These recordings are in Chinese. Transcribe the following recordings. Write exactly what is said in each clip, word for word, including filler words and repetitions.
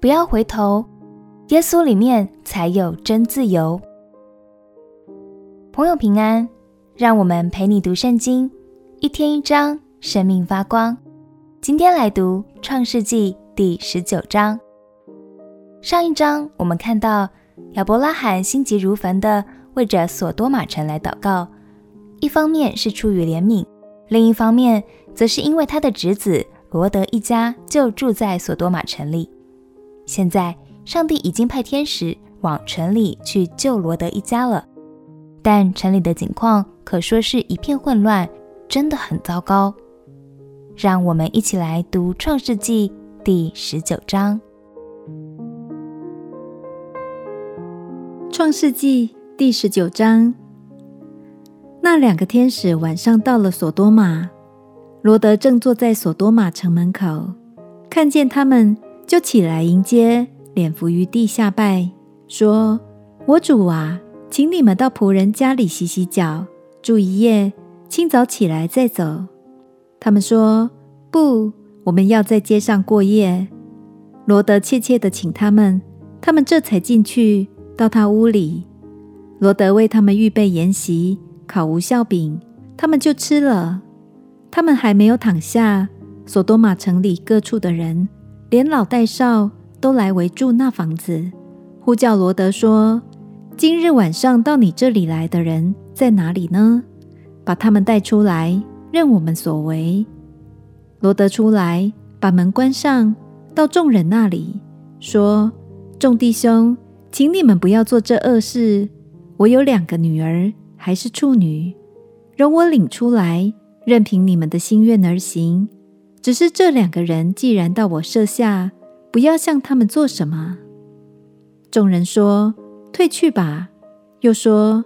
不要回头，耶稣里面才有真自由。朋友平安，让我们陪你读圣经，一天一章，生命发光。今天来读创世纪第十九章。上一章我们看到亚伯拉罕心急如焚地为着索多玛城来祷告，一方面是出于怜悯，另一方面则是因为他的侄子罗德一家就住在索多玛城里。现在上帝已经派天使往城里去救罗德一家了，但城里的景况可说是一片混乱，真的很糟糕。让我们一起来读创世纪第十九章。创世纪第十九章。那两个天使晚上到了索多玛，罗德正坐在索多玛城门口，看见他们就起来迎接，脸伏于地下拜，说：我主啊，请你们到仆人家里洗洗脚，住一夜，清早起来再走。他们说：不，我们要在街上过夜。罗德切切地请他们，他们这才进去到他屋里。罗德为他们预备筵席，烤无酵饼，他们就吃了。他们还没有躺下，索多玛城里各处的人，连老带少都来围住那房子，呼叫罗德说：今日晚上到你这里来的人在哪里呢？把他们带出来，任我们所为。罗德出来，把门关上，到众人那里说：众弟兄，请你们不要做这恶事，我有两个女儿，还是处女，容我领出来，任凭你们的心愿而行。只是这两个人既然到我舍下，不要向他们做什么。众人说：退去吧。又说：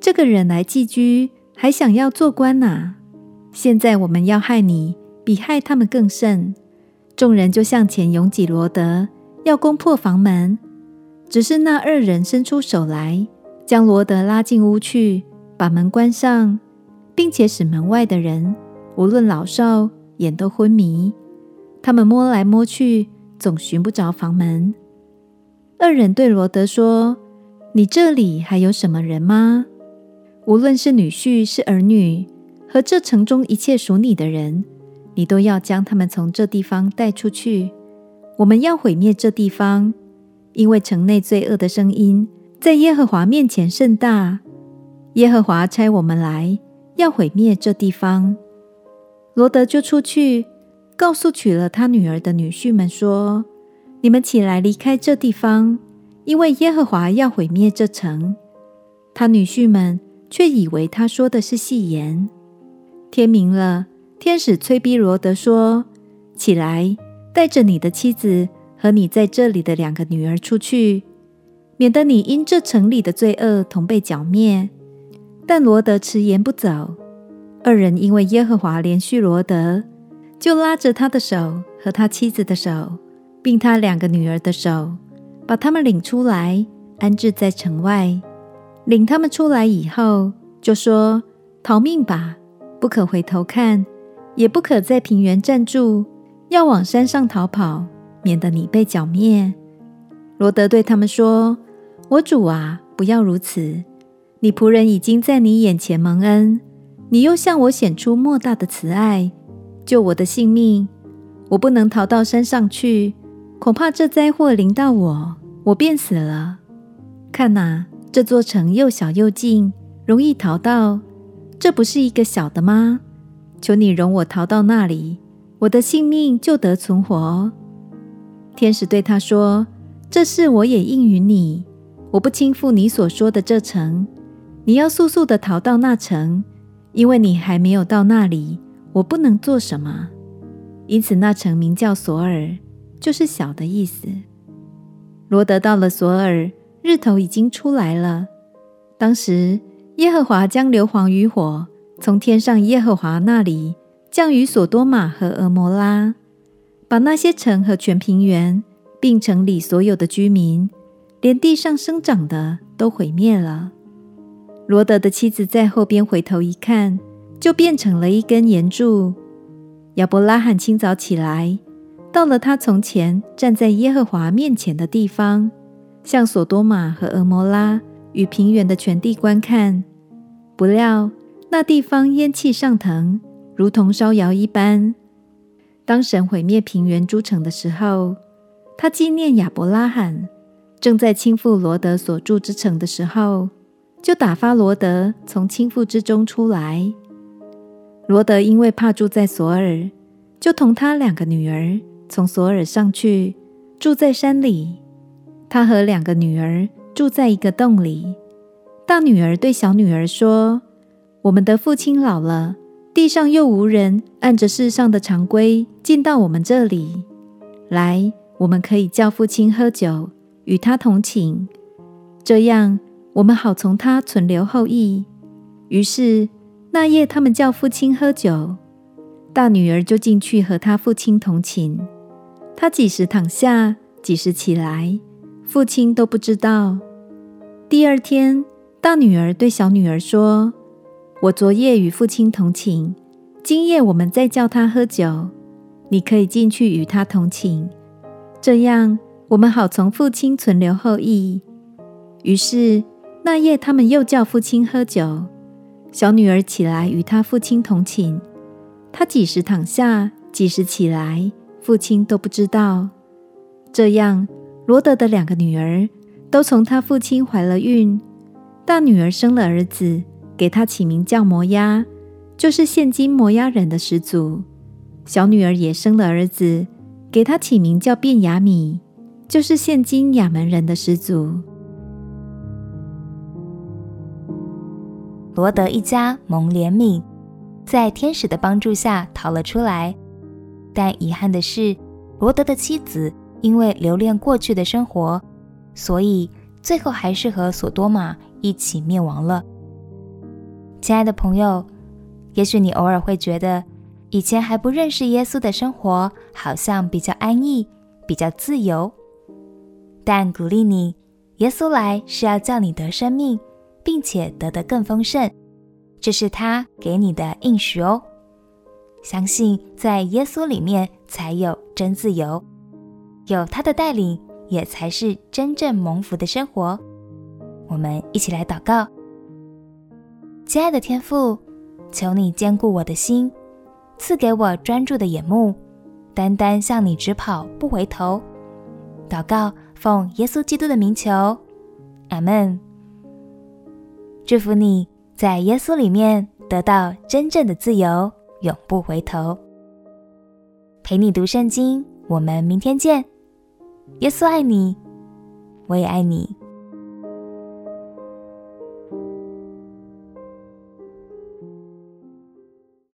这个人来寄居，还想要做官哪？现在我们要害你，比害他们更甚。众人就向前拥挤罗德，要攻破房门。只是那二人伸出手来，将罗德拉进屋去，把门关上，并且使门外的人，无论老少，眼都昏迷。他们摸来摸去，总寻不着房门。二人对罗德说：你这里还有什么人吗？无论是女婿是儿女，和这城中一切属你的人，你都要将他们从这地方带出去。我们要毁灭这地方，因为城内罪恶的声音在耶和华面前甚大。耶和华差我们来，要毁灭这地方。罗德就出去，告诉娶了他女儿的女婿们说：你们起来离开这地方，因为耶和华要毁灭这城。他女婿们却以为他说的是戏言。天明了，天使催逼罗德说：起来，带着你的妻子和你在这里的两个女儿出去，免得你因这城里的罪恶同被剿灭。但罗德迟延不走。二人因为耶和华怜恤罗德，就拉着他的手和他妻子的手，并他两个女儿的手，把他们领出来，安置在城外。领他们出来以后，就说：逃命吧，不可回头看，也不可在平原站住，要往山上逃跑，免得你被剿灭。罗德对他们说：我主啊，不要如此，你仆人已经在你眼前蒙恩，你又向我显出莫大的慈爱，救我的性命。我不能逃到山上去，恐怕这灾祸临到我，我便死了。看哪，这座城又小又近，容易逃到，这不是一个小的吗？求你容我逃到那里，我的性命就得存活。天使对他说：这事我也应允你，我不轻负你所说的这城。你要速速地逃到那城，因为你还没有到那里，我不能做什么。因此那城名叫索尔，就是小的意思。罗德到了索尔，日头已经出来了。当时耶和华将硫磺与火从天上耶和华那里降于索多玛和蛾摩拉，把那些城和全平原，并城里所有的居民，连地上生长的都毁灭了。罗德的妻子在后边回头一看，就变成了一根岩柱。亚伯拉罕清早起来，到了他从前站在耶和华面前的地方，向索多玛和蛾摩拉与平原的全地观看。不料那地方烟气上腾，如同烧窑一般。当神毁灭平原诸城的时候，他纪念亚伯拉罕正在倾覆罗得所住之城的时候，就打发罗得从倾覆之中出来。罗得因为怕住在索尔，就同他两个女儿从索尔上去，住在山里。他和两个女儿住在一个洞里。大女儿对小女儿说：“我们的父亲老了，地上又无人按着世上的常规进到我们这里来，我们可以叫父亲喝酒，与他同寝，这样我们好从他存留后裔。”于是那夜他们叫父亲喝酒，大女儿就进去和他父亲同寝。他几时躺下，几时起来，父亲都不知道。第二天，大女儿对小女儿说：“我昨夜与父亲同寝，今夜我们再叫他喝酒，你可以进去与他同寝，这样我们好从父亲存留后裔。”于是那夜他们又叫父亲喝酒，小女儿起来与他父亲同寝。他几时躺下，几时起来，父亲都不知道。这样，罗得的两个女儿都从他父亲怀了孕。大女儿生了儿子，给他起名叫摩押，就是现今摩押人的始祖。小女儿也生了儿子，给他起名叫便雅米，就是现今亚扪人的始祖。罗得一家蒙怜悯，在天使的帮助下逃了出来。但遗憾的是，罗得的妻子因为留恋过去的生活，所以最后还是和索多玛一起灭亡了。亲爱的朋友，也许你偶尔会觉得以前还不认识耶稣的生活好像比较安逸，比较自由，但鼓励你，耶稣来是要叫你得生命，并且得得更丰盛，这是他给你的应许哦。相信在耶稣里面才有真自由，有他的带领也才是真正蒙福的生活。我们一起来祷告。亲爱的天父，求你坚固我的心，赐给我专注的眼目，单单向你直跑不回头。祷告奉耶稣基督的名求，阿们。祝福你在耶稣里面得到真正的自由，永不回头。陪你读圣经，我们明天见。耶稣爱你，我也爱你。